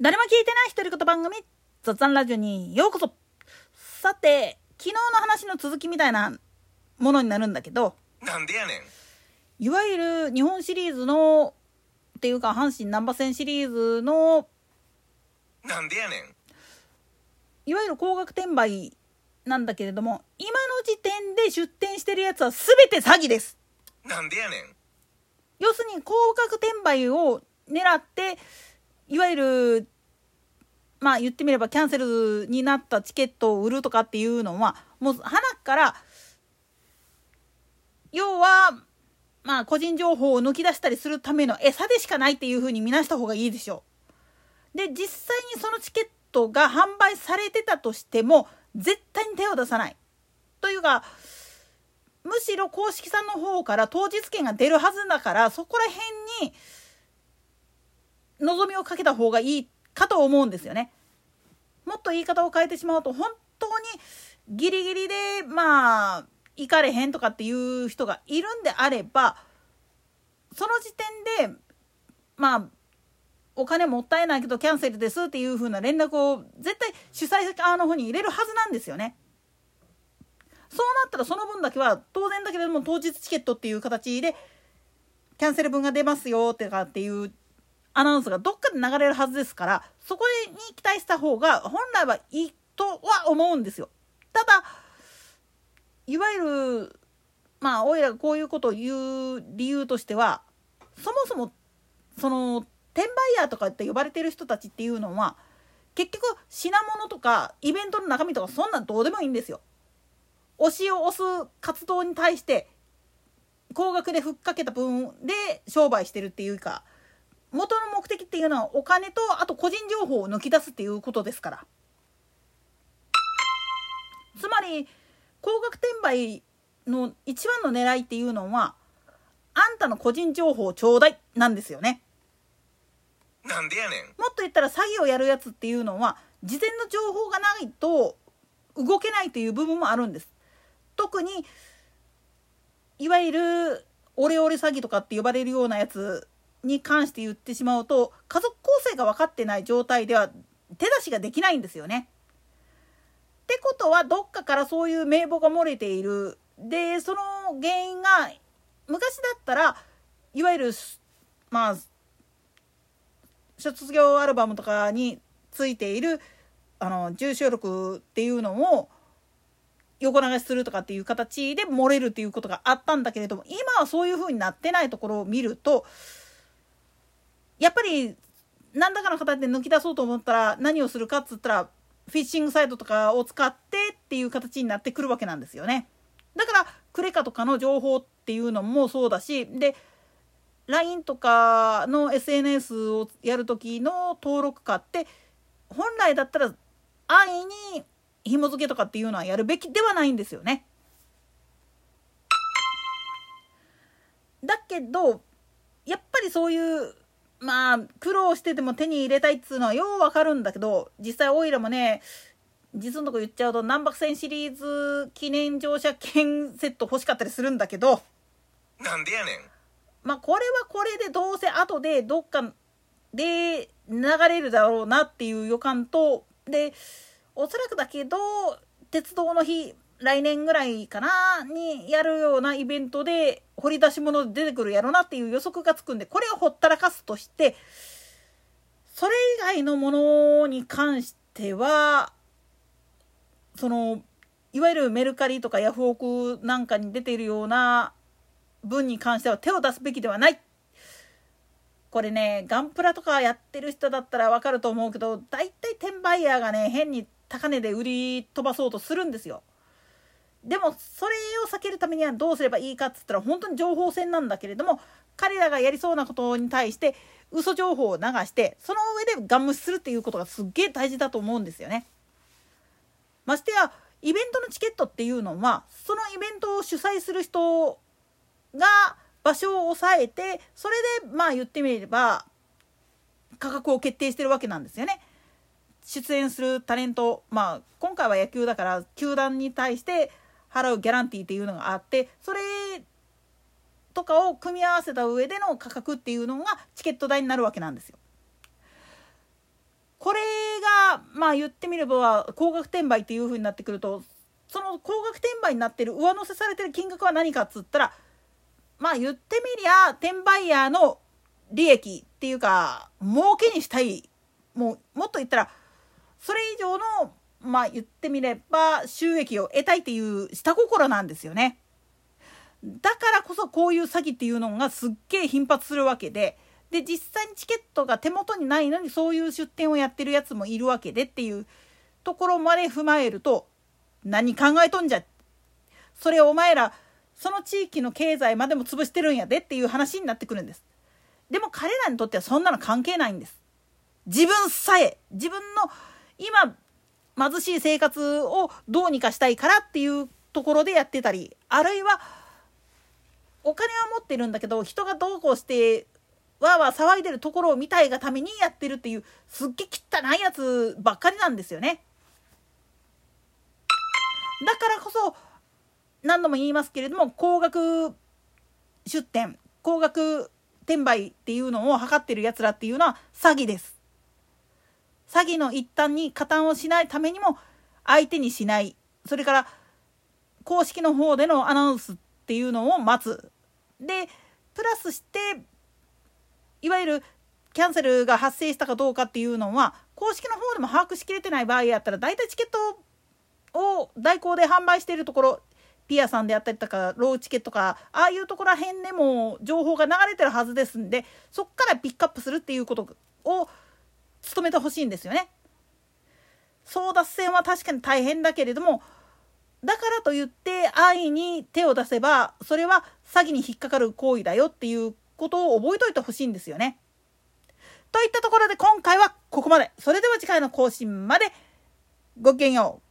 誰も聞いてない独り言番組雑談ラジオにようこそ。さて、昨日の話の続きみたいなものになるんだけど、なんでやねん。いわゆる日本シリーズのっていうか阪神難波線シリーズの、なんでやねん。いわゆる高額転売なんだけれども、今の時点で出店してるやつは全て詐欺です。なんでやねん。要するに高額転売を狙っていわゆる、まあ言ってみればキャンセルになったチケットを売るとかっていうのは、もう花から、要はまあ個人情報を抜き出したりするための餌でしかないっていう風に見なした方がいいでしょう。で、実際にそのチケットが販売されてたとしても絶対に手を出さないというか、むしろ公式さんの方から当日券が出るはずだから、そこら辺に望みをかけた方がいいかと思うんですよね。もっと言い方を変えてしまうと、本当にギリギリでまあ行かれへんとかっていう人がいるんであれば、その時点でまあお金もったいないけどキャンセルですっていう風な連絡を絶対主催側の方に入れるはずなんですよね。そうなったらその分だけは当然だけれども、当日チケットっていう形でキャンセル分が出ますよとかっていうアナウンスがどっかで流れるはずですから、そこに期待した方が本来はいいとは思うんですよ。ただいわゆるまあおいらがこういうことを言う理由としては、そもそもその転売ヤーとかって呼ばれてる人たちっていうのは、結局品物とかイベントの中身とかそんなんどうでもいいんですよ。推しを推す活動に対して高額でふっかけた分で商売してるっていうか、元の目的っていうのはお金と、あと個人情報を抜き出すっていうことですから。つまり高額転売の一番の狙いっていうのは、あんたの個人情報をちょうだいなんですよね。なんでやねん。もっと言ったら詐欺をやるやつっていうのは、事前の情報がないと動けないという部分もあるんです。特にいわゆるオレオレ詐欺とかって呼ばれるようなやつに関して言ってしまうと、家族構成が分かってない状態では手出しができないんですよね。ってことは、どっかからそういう名簿が漏れている。で、その原因が昔だったらいわゆるまあ卒業アルバムとかについている住所録っていうのを横流しするとかっていう形で漏れるっていうことがあったんだけれども、今はそういう風になってないところを見ると、やっぱり何らかの形で抜き出そうと思ったら何をするかっつったら、フィッシングサイトとかを使ってっていう形になってくるわけなんですよね。だからクレカとかの情報っていうのもそうだし、で LINE とかの SNS をやる時の登録かって、本来だったら安易に紐付けとかっていうのはやるべきではないんですよね。だけどやっぱりそういうまあ苦労してでも手に入れたいっつうのはようわかるんだけど、実際オイラもね、実のとこ言っちゃうと、難波線シリーズ記念乗車券セット欲しかったりするんだけど、なんでやねん。まあこれはこれでどうせ後でどっかで流れるだろうなっていう予感と、でおそらくだけど鉄道の日、来年ぐらいかなにやるようなイベントで掘り出し物で出てくるやろなっていう予測がつくんで、これをほったらかすとして、それ以外のものに関しては、そのいわゆるメルカリとかヤフオクなんかに出ているような分に関しては手を出すべきではない。これね、ガンプラとかやってる人だったらわかると思うけど、だいたい転売ヤーがね、変に高値で売り飛ばそうとするんですよ。でもそれを避けるためにはどうすればいいかっつったら、本当に情報戦なんだけれども、彼らがやりそうなことに対して嘘情報を流して、その上でガン無視するっていうことがすっげえ大事だと思うんですよね。ましてやイベントのチケットっていうのは、そのイベントを主催する人が場所を抑えて、それでまあ言ってみれば価格を決定してるわけなんですよね。出演するタレント、まあ今回は野球だから球団に対して払うギャランティーっていうのがあって、それとかを組み合わせた上での価格っていうのがチケット代になるわけなんですよ。これがまあ言ってみれば高額転売っていう風になってくると、その高額転売になってる上乗せされてる金額は何かっつったら、まあ言ってみりゃ転売ヤーの利益っていうか儲けにしたい、もっと言ったらそれ以上のまあ言ってみれば収益を得たいっていう下心なんですよね。だからこそこういう詐欺っていうのがすっげえ頻発するわけで、で実際にチケットが手元にないのにそういう出店をやってるやつもいるわけでっていうところまで踏まえると、何考えとんじゃ、それお前らその地域の経済までも潰してるんやでっていう話になってくるんです。でも彼らにとってはそんなの関係ないんです。自分さえ、自分の今貧しい生活をどうにかしたいからっていうところでやってたり、あるいはお金は持ってるんだけど人がどうこうしてわーわー騒いでるところを見たいがためにやってるっていう、すっげえ汚いやつばっかりなんですよね。だからこそ何度も言いますけれども、高額出店、高額転売っていうのを図ってるやつらっていうのは詐欺です。詐欺の一端に加担をしないためにも相手にしない、それから公式の方でのアナウンスっていうのを待つ、でプラスしていわゆるキャンセルが発生したかどうかっていうのは公式の方でも把握しきれてない場合やったら、大体チケットを代行で販売しているところ、ピアさんであったりとかローチケとかああいうところら辺でも情報が流れてるはずですんで、そっからピックアップするっていうことを努めてほしいんですよね。争奪戦は確かに大変だけれども、だからといって安易に手を出せばそれは詐欺に引っかかる行為だよっていうことを覚えといてほしいんですよね。といったところで今回はここまで。それでは次回の更新までごきげんよう。